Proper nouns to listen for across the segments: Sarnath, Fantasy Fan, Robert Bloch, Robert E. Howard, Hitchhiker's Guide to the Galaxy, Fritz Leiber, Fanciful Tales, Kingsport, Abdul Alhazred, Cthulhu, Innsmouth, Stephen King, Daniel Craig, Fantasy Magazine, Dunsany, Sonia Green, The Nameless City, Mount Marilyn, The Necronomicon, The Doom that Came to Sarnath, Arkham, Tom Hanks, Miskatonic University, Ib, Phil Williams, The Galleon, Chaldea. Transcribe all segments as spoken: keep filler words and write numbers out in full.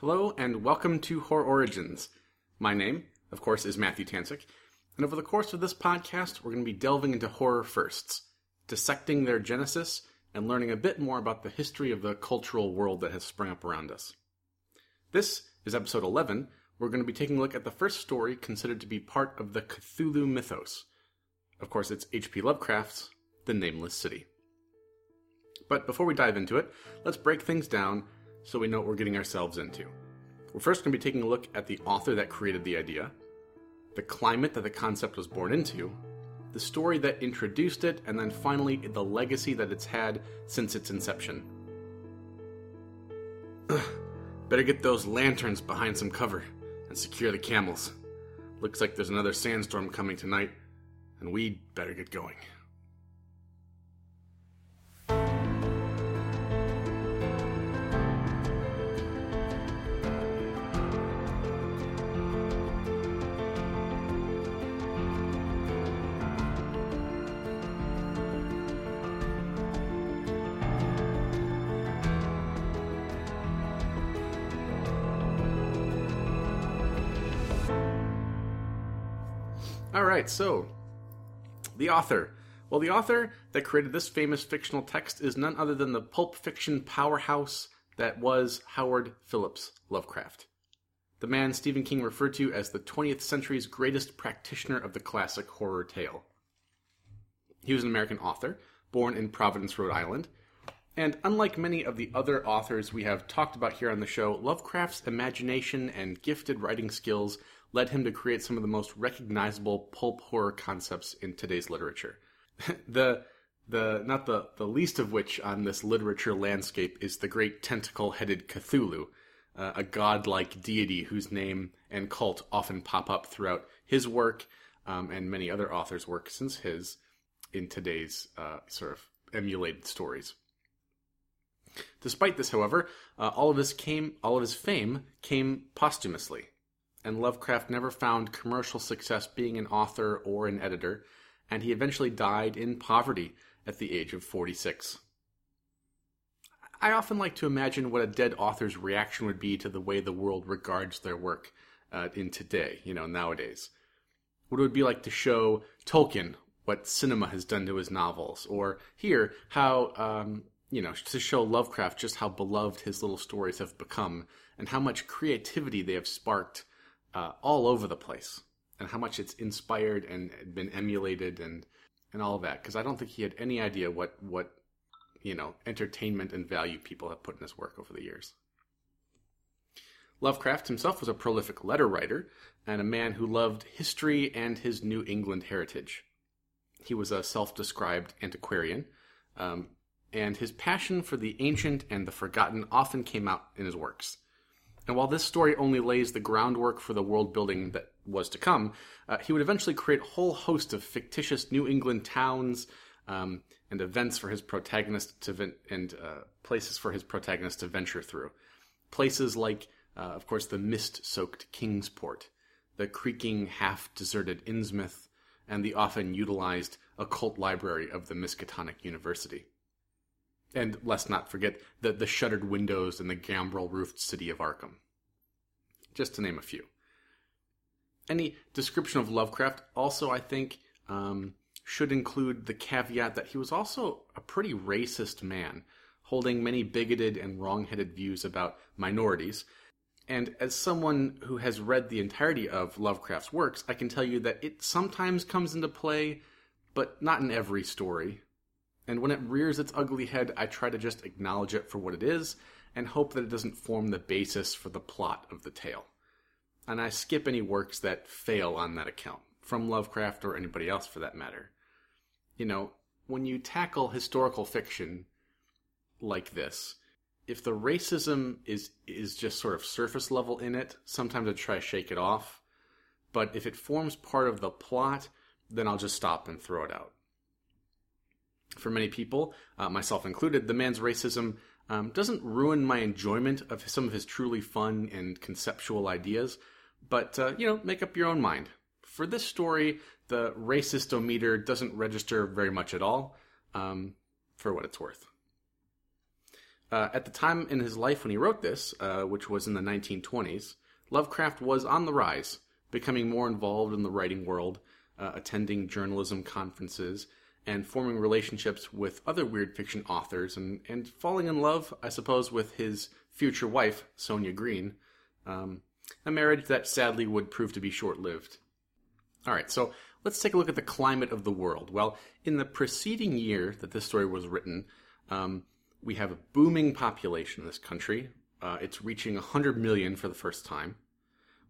Hello, and welcome to Horror Origins. My name, of course, is Matthew Tancic, and over the course of this podcast, we're going to be delving into horror firsts, dissecting their genesis, and learning a bit more about the history of the cultural world that has sprung up around us. This is episode eleven. We're going to be taking a look at the first story considered to be part of the Cthulhu mythos. Of course, it's H P Lovecraft's The Nameless City. But before we dive into it, let's break things down so we know what we're getting ourselves into. We're first going to be taking a look at the author that created the idea, the climate that the concept was born into, the story that introduced it, and then finally the legacy that it's had since its inception. Ugh, better get those lanterns behind some cover and secure the camels. Looks like there's another sandstorm coming tonight, and we'd better get going. Alright, so, the author. Well, the author that created this famous fictional text is none other than the pulp fiction powerhouse that was Howard Phillips Lovecraft, the man Stephen King referred to as the twentieth century's greatest practitioner of the classic horror tale. He was an American author, born in Providence, Rhode Island, and unlike many of the other authors we have talked about here on the show, Lovecraft's imagination and gifted writing skills led him to create some of the most recognizable pulp horror concepts in today's literature. the the not the, the least of which on this literature landscape is the great tentacle-headed Cthulhu, uh, a godlike deity whose name and cult often pop up throughout his work um, and many other authors' work since his in today's uh, sort of emulated stories. Despite this, however, uh, all of his came all of his fame came posthumously, and Lovecraft never found commercial success being an author or an editor, and he eventually died in poverty at the age of forty-six. I often like to imagine what a dead author's reaction would be to the way the world regards their work uh, in today, you know, nowadays. What it would be like to show Tolkien what cinema has done to his novels, or here, how, um, you know, to show Lovecraft just how beloved his little stories have become, and how much creativity they have sparked Uh, all over the place, and how much it's inspired and been emulated and, and all that. Because I don't think he had any idea what, what, you know, entertainment and value people have put in his work over the years. Lovecraft himself was a prolific letter writer and a man who loved history and his New England heritage. He was a self-described antiquarian, um, and his passion for the ancient and the forgotten often came out in his works. And while this story only lays the groundwork for the world-building that was to come, uh, he would eventually create a whole host of fictitious New England towns um, and events for his protagonist to ven- and uh, places for his protagonist to venture through. Places like, uh, of course, the mist-soaked Kingsport, the creaking, half-deserted Innsmouth, and the often utilized occult library of the Miskatonic University. And let's not forget the, the shuttered windows and the gambrel-roofed city of Arkham, just to name a few. Any description of Lovecraft also, I think, um, should include the caveat that he was also a pretty racist man, holding many bigoted and wrong-headed views about minorities. And as someone who has read the entirety of Lovecraft's works, I can tell you that it sometimes comes into play, but not in every story. And when it rears its ugly head, I try to just acknowledge it for what it is and hope that it doesn't form the basis for the plot of the tale. And I skip any works that fail on that account, from Lovecraft or anybody else for that matter. You know, when you tackle historical fiction like this, if the racism is, is just sort of surface level in it, sometimes I try to shake it off. But if it forms part of the plot, then I'll just stop and throw it out. For many people, uh, myself included, the man's racism um, doesn't ruin my enjoyment of some of his truly fun and conceptual ideas, but, uh, you know, make up your own mind. For this story, the racistometer doesn't register very much at all, um, for what it's worth. Uh, at the time in his life when he wrote this, uh, which was in the nineteen twenties, Lovecraft was on the rise, becoming more involved in the writing world, uh, attending journalism conferences, and forming relationships with other weird fiction authors, and, and falling in love, I suppose, with his future wife, Sonia Green, um, a marriage that sadly would prove to be short-lived. All right, so let's take a look at the climate of the world. Well, in the preceding year that this story was written, um, we have a booming population in this country. Uh, it's reaching one hundred million for the first time.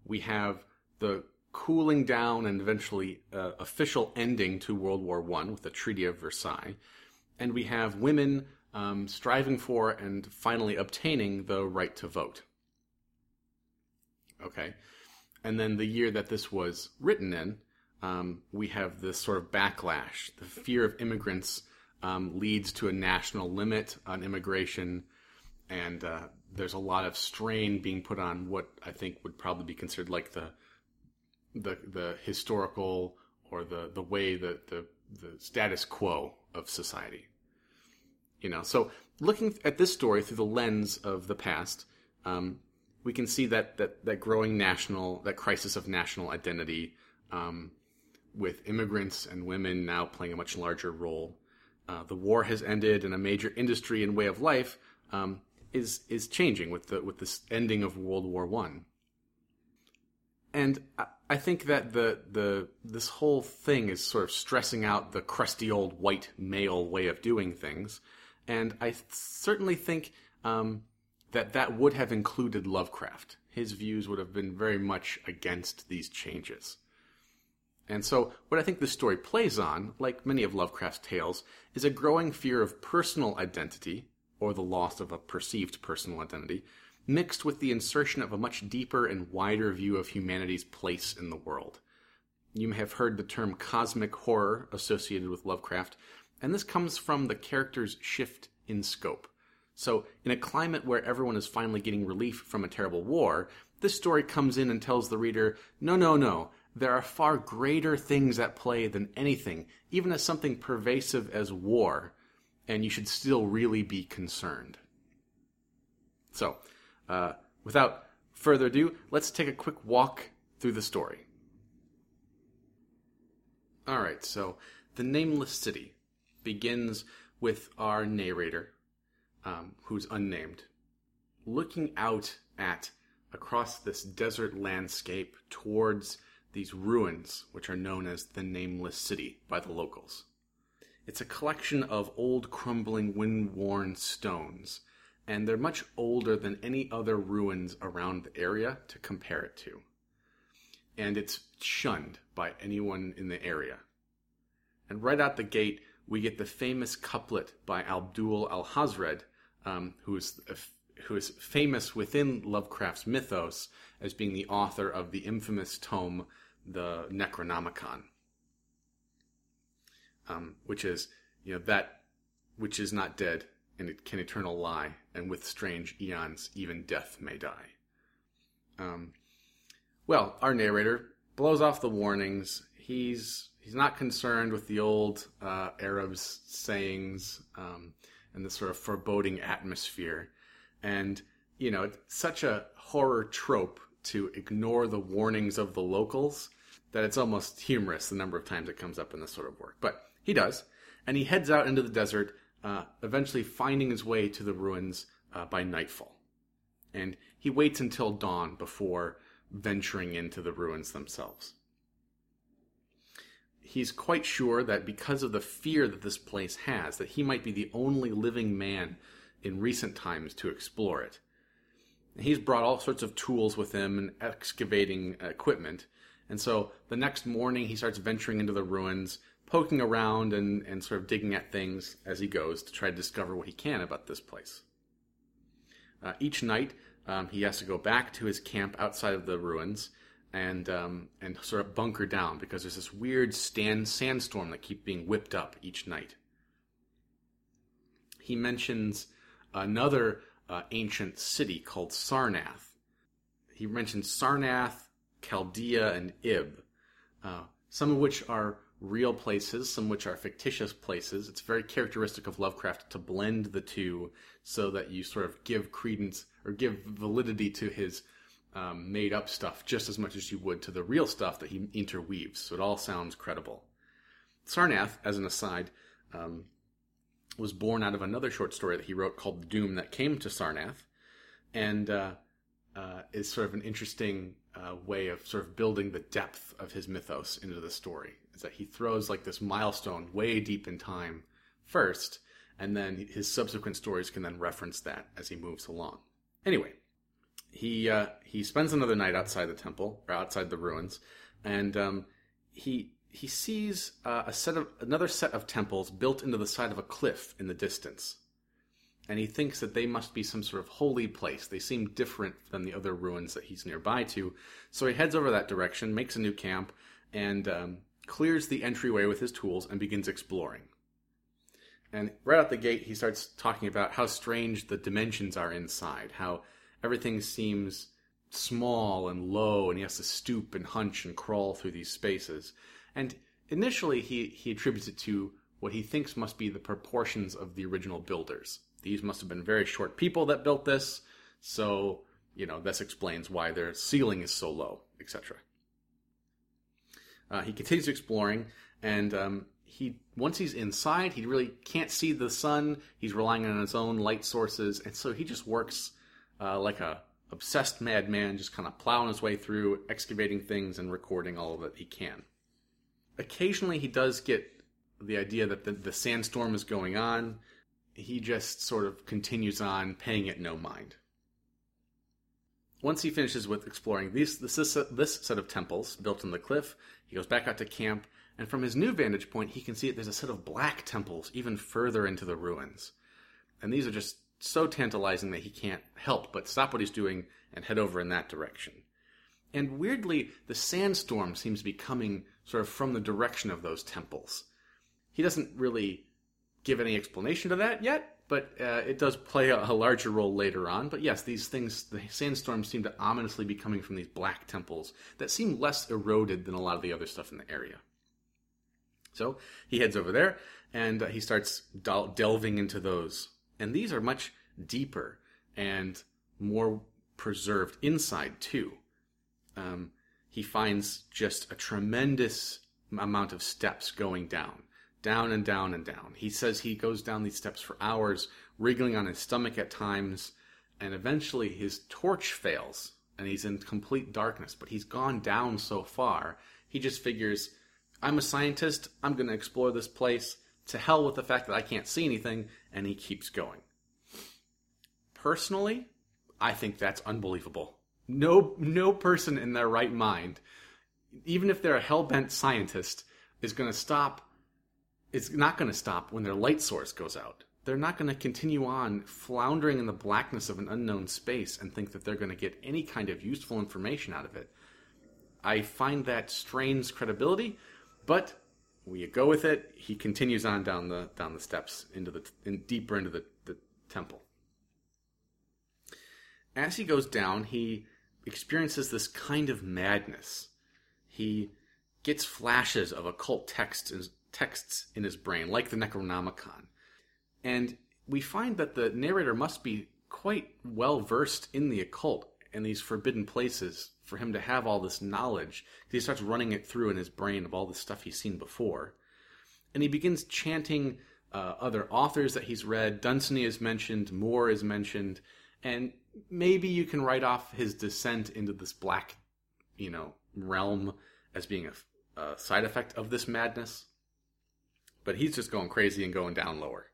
We have the cooling down and eventually uh, official ending to World War One with the Treaty of Versailles. And we have women um, striving for and finally obtaining the right to vote. Okay. And then the year that this was written in, um, we have this sort of backlash. The fear of immigrants um, leads to a national limit on immigration, and uh, there's a lot of strain being put on what I think would probably be considered like the the the historical or the, the way that the, the status quo of society. You know, so looking at this story through the lens of the past, um, we can see that, that, that growing national, that crisis of national identity, um, with immigrants and women now playing a much larger role. Uh, the war has ended, and a major industry and way of life um, is is changing with the with this ending of World War One. And I, I think that the the this whole thing is sort of stressing out the crusty old white male way of doing things, and I certainly think um, that that would have included Lovecraft. His views would have been very much against these changes. And so what I think this story plays on, like many of Lovecraft's tales, is a growing fear of personal identity, or the loss of a perceived personal identity, mixed with the insertion of a much deeper and wider view of humanity's place in the world. You may have heard the term cosmic horror associated with Lovecraft, and this comes from the character's shift in scope. So in a climate where everyone is finally getting relief from a terrible war, this story comes in and tells the reader, no, no, no, there are far greater things at play than anything, even as something pervasive as war, and you should still really be concerned. So, uh, without further ado, let's take a quick walk through the story. All right, so The Nameless City begins with our narrator, um, who's unnamed, looking out at, across this desert landscape towards these ruins, which are known as the Nameless City by the locals. It's a collection of old, crumbling, wind-worn stones, and they're much older than any other ruins around the area to compare it to. And it's shunned by anyone in the area. And right out the gate, we get the famous couplet by Abdul Alhazred, um, who is a who is famous within Lovecraft's mythos as being the author of the infamous tome, The Necronomicon, um, which is, you know, that which is not dead and it can eternal lie, and with strange eons even death may die. Um, well, our narrator blows off the warnings. He's he's not concerned with the old uh, Arabs' sayings um, and the sort of foreboding atmosphere. And, you know, it's such a horror trope to ignore the warnings of the locals that it's almost humorous the number of times it comes up in this sort of work. But he does. And he heads out into the desert, uh, eventually finding his way to the ruins uh, by nightfall. And he waits until dawn before venturing into the ruins themselves. He's quite sure that because of the fear that this place has, that he might be the only living man in recent times to explore it. He's brought all sorts of tools with him and excavating equipment, and so the next morning he starts venturing into the ruins, poking around and, and sort of digging at things as he goes to try to discover what he can about this place. Uh, each night um, he has to go back to his camp outside of the ruins and um, and sort of bunker down because there's this weird stand, sandstorm that keeps being whipped up each night. He mentions another uh, ancient city called Sarnath. He mentions Sarnath, Chaldea, and Ib, uh, some of which are real places, some which are fictitious places. It's very characteristic of Lovecraft to blend the two so that you sort of give credence or give validity to his um, made-up stuff just as much as you would to the real stuff that he interweaves. So it all sounds credible. Sarnath, as an aside, um, was born out of another short story that he wrote called The Doom that Came to Sarnath, and uh, uh, is sort of an interesting uh, way of sort of building the depth of his mythos into the story. Is that he throws like this milestone way deep in time first, and then his subsequent stories can then reference that as he moves along. Anyway, he uh, he spends another night outside the temple, or outside the ruins, and um, he... He sees uh, a set of another set of temples built into the side of a cliff in the distance. And he thinks that they must be some sort of holy place. They seem different than the other ruins that he's nearby to. So he heads over that direction, makes a new camp, and um, clears the entryway with his tools and begins exploring. And right out the gate, he starts talking about how strange the dimensions are inside, how everything seems small and low, and he has to stoop and hunch and crawl through these spaces. And initially, he, he attributes it to what he thinks must be the proportions of the original builders. These must have been very short people that built this, so, you know, this explains why their ceiling is so low, et cetera. Uh, he continues exploring, and um, he once he's inside, he really can't see the sun. He's relying on his own light sources, and so he just works uh, like a obsessed madman, just kind of plowing his way through, excavating things and recording all that he can. Occasionally he does get the idea that the, the sandstorm is going on. He just sort of continues on, paying it no mind. Once he finishes with exploring these, this, this set of temples built in the cliff, he goes back out to camp, and from his new vantage point, he can see that there's a set of black temples even further into the ruins. And these are just so tantalizing that he can't help but stop what he's doing and head over in that direction. And weirdly, the sandstorm seems to be coming sort of from the direction of those temples. He doesn't really give any explanation to that yet, but uh, it does play a, a larger role later on. But yes, these things, the sandstorms seem to ominously be coming from these black temples that seem less eroded than a lot of the other stuff in the area. So he heads over there, and uh, he starts del- delving into those. And these are much deeper and more preserved inside, too. Um, he finds just a tremendous amount of steps going down, down and down and down. He says he goes down these steps for hours, wriggling on his stomach at times, and eventually his torch fails, and he's in complete darkness. But he's gone down so far, he just figures, I'm a scientist, I'm going to explore this place, to hell with the fact that I can't see anything, and he keeps going. Personally, I think that's unbelievable. No no person in their right mind, even if they're a hell-bent scientist, is going to stop. It's not going to stop when their light source goes out. They're not going to continue on floundering in the blackness of an unknown space and think that they're going to get any kind of useful information out of it. I find that strains credibility, but we go with it. He continues on down the down the steps into the in deeper into the, the temple. As he goes down, he experiences this kind of madness. He gets flashes of occult texts, texts in his brain, like the Necronomicon. And we find that the narrator must be quite well-versed in the occult and these forbidden places for him to have all this knowledge. He starts running it through in his brain of all the stuff he's seen before. And he begins chanting uh, other authors that he's read. Dunsany is mentioned, Moore is mentioned, and maybe you can write off his descent into this black, you know, realm as being a, a side effect of this madness. But he's just going crazy and going down lower.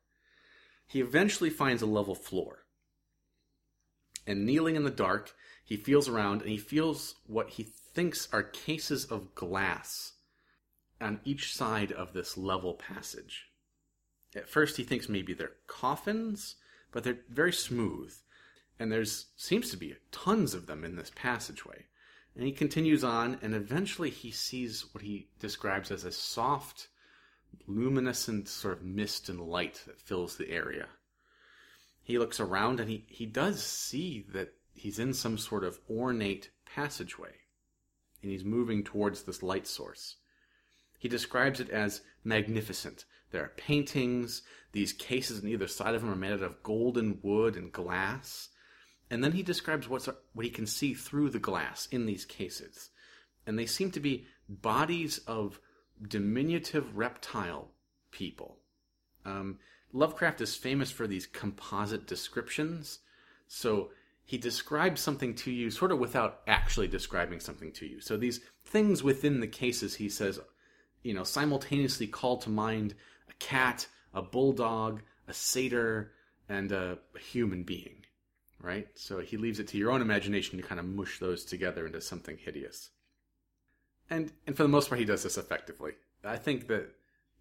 He eventually finds a level floor. And kneeling in the dark, he feels around and he feels what he thinks are cases of glass on each side of this level passage. At first he thinks maybe they're coffins, but they're very smooth. And there's seems to be tons of them in this passageway. And he continues on, and eventually he sees what he describes as a soft, luminescent sort of mist and light that fills the area. He looks around, and he, he does see that he's in some sort of ornate passageway. And he's moving towards this light source. He describes it as magnificent. There are paintings. These cases on either side of him are made out of golden wood and glass. And then he describes what's, what he can see through the glass in these cases. And they seem to be bodies of diminutive reptile people. Um, Lovecraft is famous for these composite descriptions. So he describes something to you sort of without actually describing something to you. So these things within the cases, he says, you know, simultaneously call to mind a cat, a bulldog, a satyr, and a, a human being, right? So he leaves it to your own imagination to kind of mush those together into something hideous. And and for the most part, he does this effectively. I think that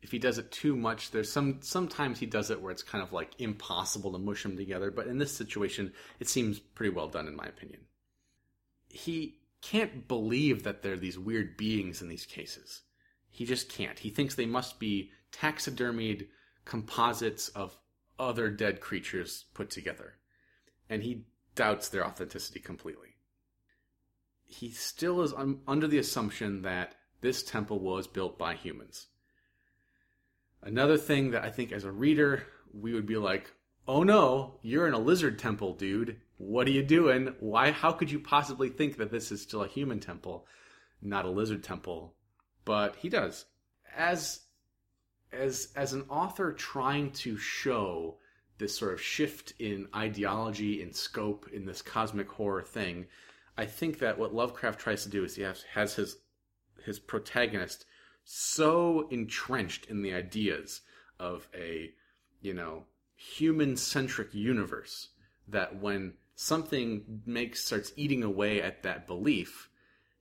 if he does it too much, there's some sometimes he does it where it's kind of like impossible to mush them together. But in this situation, it seems pretty well done, in my opinion. He can't believe that there are these weird beings in these cases. He just can't. He thinks they must be taxidermied composites of other dead creatures put together. And he doubts their authenticity completely. He still is un- under the assumption that this temple was built by humans. Another thing that I think as a reader, we would be like, oh no, you're in a lizard temple, dude. What are you doing? Why? How could you possibly think that this is still a human temple, not a lizard temple? But he does. As, as, as an author trying to show this sort of shift in ideology, in scope, in this cosmic horror thing, I think that what Lovecraft tries to do is he has, has his his protagonist so entrenched in the ideas of a, you know, human-centric universe that when something makes starts eating away at that belief,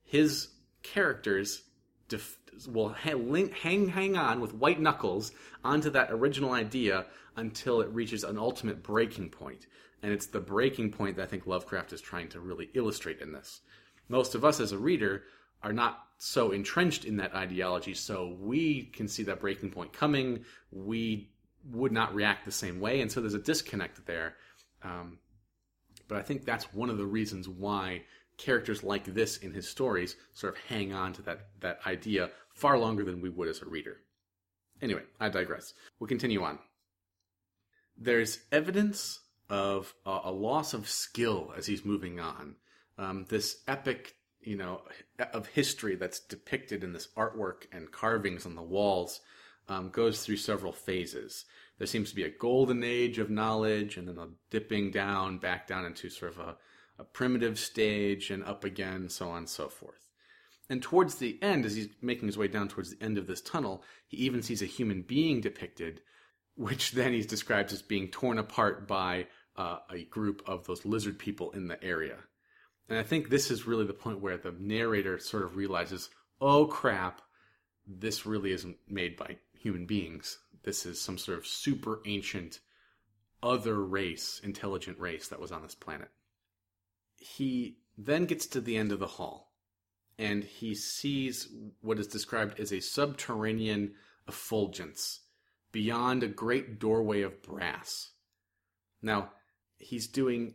his characters def- will hang, hang hang on with white knuckles onto that original idea until it reaches an ultimate breaking point. And it's the breaking point that I think Lovecraft is trying to really illustrate in this. Most of us as a reader are not so entrenched in that ideology, so we can see that breaking point coming. We would not react the same way, and so there's a disconnect there. Um, but I think that's one of the reasons why characters like this in his stories sort of hang on to that, that idea far longer than we would as a reader. Anyway, I digress. We'll continue on. There's evidence of a loss of skill as he's moving on. Um, this epic, you know, of history that's depicted in this artwork and carvings on the walls um, goes through several phases. There seems to be a golden age of knowledge and then a dipping down, back down into sort of a, a primitive stage and up again, so on and so forth. And towards the end, as he's making his way down towards the end of this tunnel, he even sees a human being depicted, which then he describes as being torn apart by Uh, a group of those lizard people in the area. And I think this is really the point where the narrator sort of realizes, oh crap, this really isn't made by human beings. This is some sort of super ancient other race, intelligent race that was on this planet. He then gets to the end of the hall, and he sees what is described as a subterranean effulgence beyond a great doorway of brass. Now, he's doing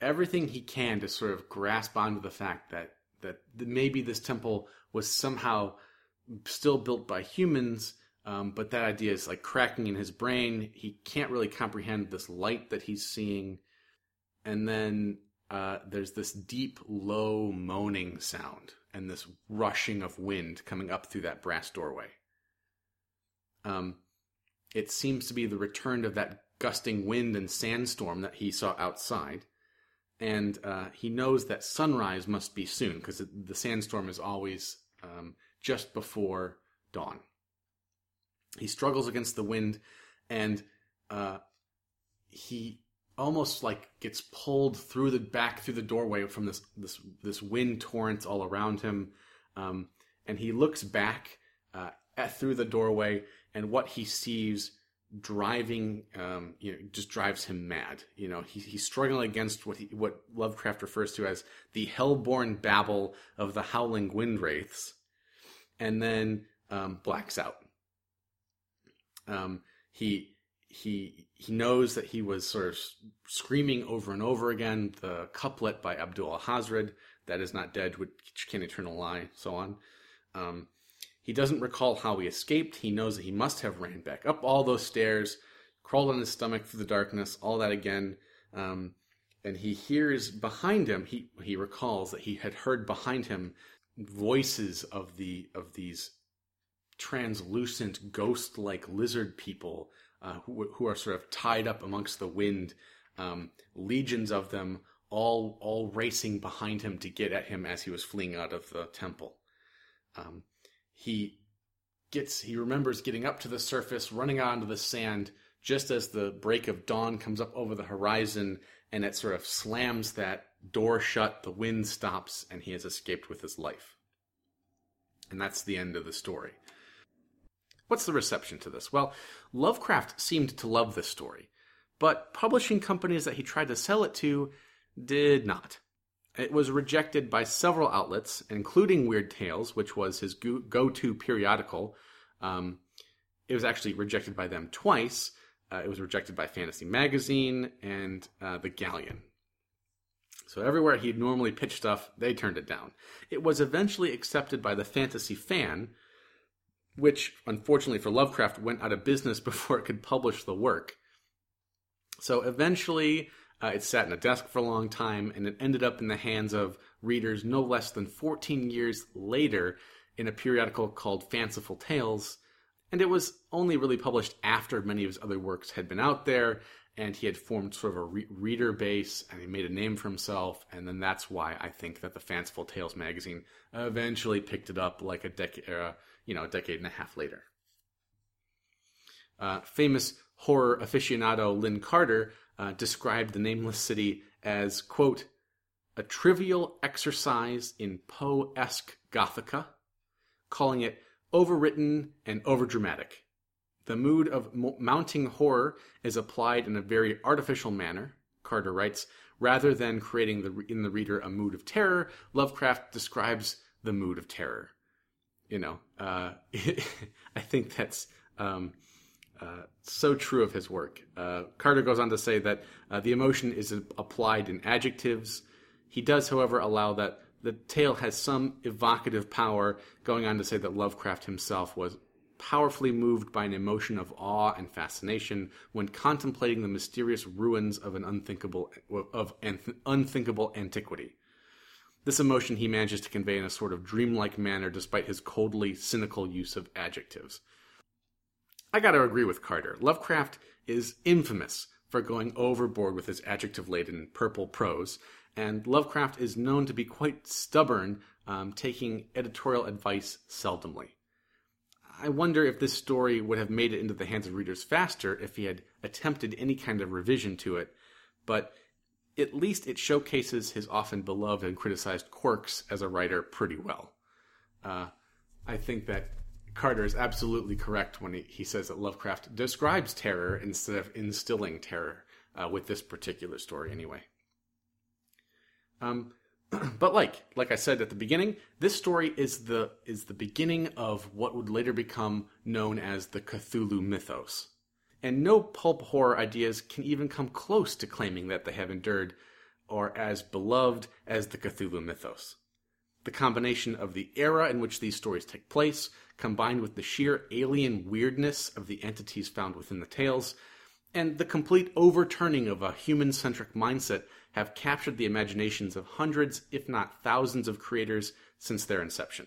everything he can to sort of grasp onto the fact that, that maybe this temple was somehow still built by humans, um, but that idea is like cracking in his brain. He can't really comprehend this light that he's seeing. And then uh, there's this deep, low moaning sound and this rushing of wind coming up through that brass doorway. Um, it seems to be the return of that gusting wind and sandstorm that he saw outside, and uh, he knows that sunrise must be soon because the sandstorm is always um, just before dawn. He struggles against the wind, and uh, he almost like gets pulled through the back through the doorway from this this this wind torrent all around him, um, and he looks back uh, at, through the doorway, and what he sees driving, um, you know, just drives him mad. You know, he, he's struggling against what he, what Lovecraft refers to as the hellborn babble of the howling wind wraiths, and then um, blacks out. Um, he he he knows that he was sort of screaming over and over again the couplet by Abdul Alhazred, "That is not dead, which can eternal lie," so on. Um, He doesn't recall how he escaped. He knows that he must have ran back up all those stairs, crawled on his stomach through the darkness, all that again. Um, and he hears behind him, he, he recalls that he had heard behind him voices of the of these translucent, ghost-like lizard people uh, who, who are sort of tied up amongst the wind, um, legions of them, all all racing behind him to get at him as he was fleeing out of the temple. Um, he gets he remembers getting up to the surface, running out onto the sand, just as the break of dawn comes up over the horizon, and it sort of slams that door shut, the wind stops, and he has escaped with his life. And that's the end of the story. What's the reception to this? Well, Lovecraft seemed to love this story, but publishing companies that he tried to sell it to did not. It was rejected by several outlets, including Weird Tales, which was his go-to periodical. Um, it was actually rejected by them twice. Uh, it was rejected by Fantasy Magazine and uh, The Galleon. So everywhere he'd normally pitch stuff, they turned it down. It was eventually accepted by the Fantasy Fan, which, unfortunately for Lovecraft, went out of business before it could publish the work. So eventually, uh, it sat in a desk for a long time, and it ended up in the hands of readers no less than fourteen years later in a periodical called Fanciful Tales, and it was only really published after many of his other works had been out there, and he had formed sort of a re- reader base, and he made a name for himself, and then that's why I think that the Fanciful Tales magazine eventually picked it up like a decade, uh, you know, a decade and a half later. Uh, famous horror aficionado Lin Carter uh, described The Nameless City as, quote, a trivial exercise in Poe-esque Gothica, calling it overwritten and overdramatic. The mood of mounting horror is applied in a very artificial manner, Carter writes. Rather than creating the, in the reader a mood of terror, Lovecraft describes the mood of terror. You know, uh, I think that's um, uh, so true of his work. Uh, Carter goes on to say that uh, the emotion is applied in adjectives. He does, however, allow that the tale has some evocative power, going on to say that Lovecraft himself was powerfully moved by an emotion of awe and fascination when contemplating the mysterious ruins of an unthinkable of unthinkable antiquity. This emotion he manages to convey in a sort of dreamlike manner despite his coldly cynical use of adjectives. I gotta agree with Carter. Lovecraft is infamous for going overboard with his adjective-laden purple prose, and Lovecraft is known to be quite stubborn, um, taking editorial advice seldomly. I wonder if this story would have made it into the hands of readers faster if he had attempted any kind of revision to it, but at least it showcases his often beloved and criticized quirks as a writer pretty well. Uh, I think that Carter is absolutely correct when he, he says that Lovecraft describes terror instead of instilling terror, uh, with this particular story anyway. Um... But like, like I said at the beginning, this story is the is the beginning of what would later become known as the Cthulhu mythos. And no pulp horror ideas can even come close to claiming that they have endured or as beloved as the Cthulhu mythos. The combination of the era in which these stories take place, combined with the sheer alien weirdness of the entities found within the tales, and the complete overturning of a human-centric mindset have captured the imaginations of hundreds, if not thousands, of creators since their inception.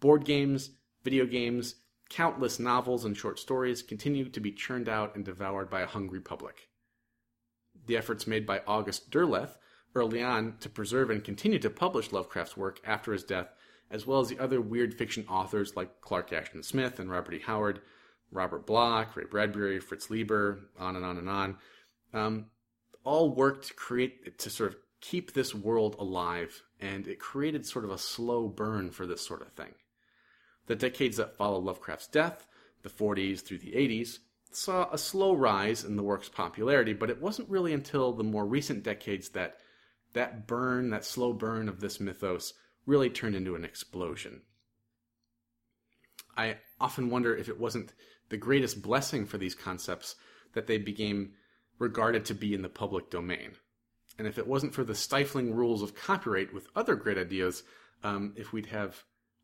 Board games, video games, countless novels and short stories continue to be churned out and devoured by a hungry public. The efforts made by August Derleth early on to preserve and continue to publish Lovecraft's work after his death, as well as the other weird fiction authors like Clark Ashton Smith and Robert E. Howard, Robert Bloch, Ray Bradbury, Fritz Leiber, on and on and on, um, all worked to create, to sort of keep this world alive, and it created sort of a slow burn for this sort of thing. The decades that followed Lovecraft's death, the forties through the eighties, saw a slow rise in the work's popularity, but it wasn't really until the more recent decades that that burn, that slow burn of this mythos really turned into an explosion. I often wonder if it wasn't the greatest blessing for these concepts that they became regarded to be in the public domain. And if it wasn't for the stifling rules of copyright with other great ideas, um, if we'd have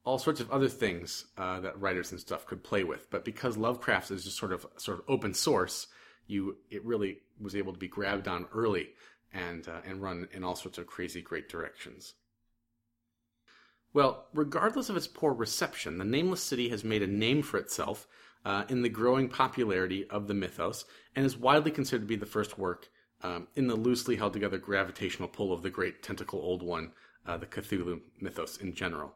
all sorts of other things uh, that writers and stuff could play with. But because Lovecraft is just sort of sort of open source, you it really was able to be grabbed on early and uh, and run in all sorts of crazy great directions. Well, regardless of its poor reception, The Nameless City has made a name for itself uh, in the growing popularity of the mythos and is widely considered to be the first work um, in the loosely held together gravitational pull of the great tentacle old one, uh, the Cthulhu mythos in general.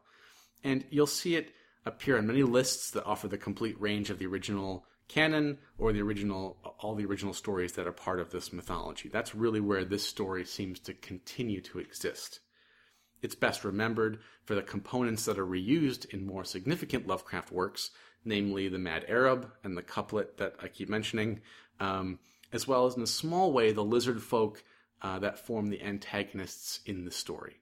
And you'll see it appear on many lists that offer the complete range of the original canon or the original all the original stories that are part of this mythology. That's really where this story seems to continue to exist. It's best remembered for the components that are reused in more significant Lovecraft works, namely the Mad Arab and the couplet that I keep mentioning, um, as well as, in a small way, the lizard folk uh, that form the antagonists in the story.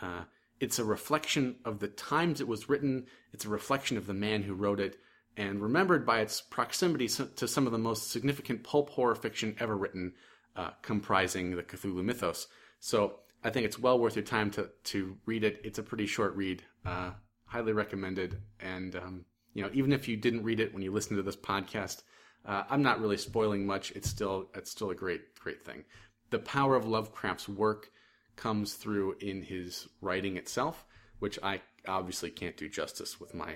Uh, it's a reflection of the times it was written, it's a reflection of the man who wrote it, and remembered by its proximity to some of the most significant pulp horror fiction ever written, uh, comprising the Cthulhu mythos. So I think it's well worth your time to, to read it. It's a pretty short read, uh, highly recommended. And, um, you know, even if you didn't read it when you listened to this podcast, uh, I'm not really spoiling much. It's still, it's still a great, great thing. The power of Lovecraft's work comes through in his writing itself, which I obviously can't do justice with my,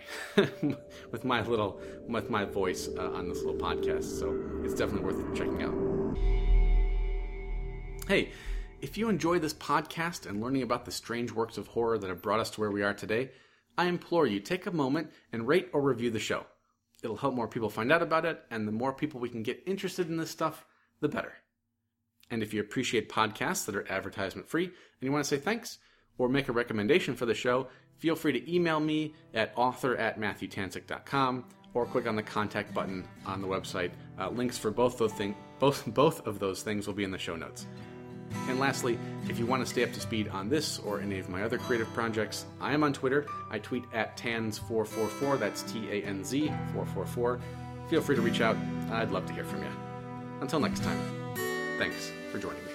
with my little, with my voice uh, on this little podcast. So it's definitely worth checking out. Hey, if you enjoy this podcast and learning about the strange works of horror that have brought us to where we are today, I implore you, take a moment and rate or review the show. It'll help more people find out about it, and the more people we can get interested in this stuff, the better. And if you appreciate podcasts that are advertisement-free and you want to say thanks or make a recommendation for the show, feel free to email me at author at matthew tancic dot com or click on the contact button on the website. Uh, links for both those thing, both both of those things will be in the show notes. And lastly, if you want to stay up to speed on this or any of my other creative projects, I am on Twitter. I tweet at T A N S four four four, that's T A N Z four four four. Feel free to reach out. I'd love to hear from you. Until next time, thanks for joining me.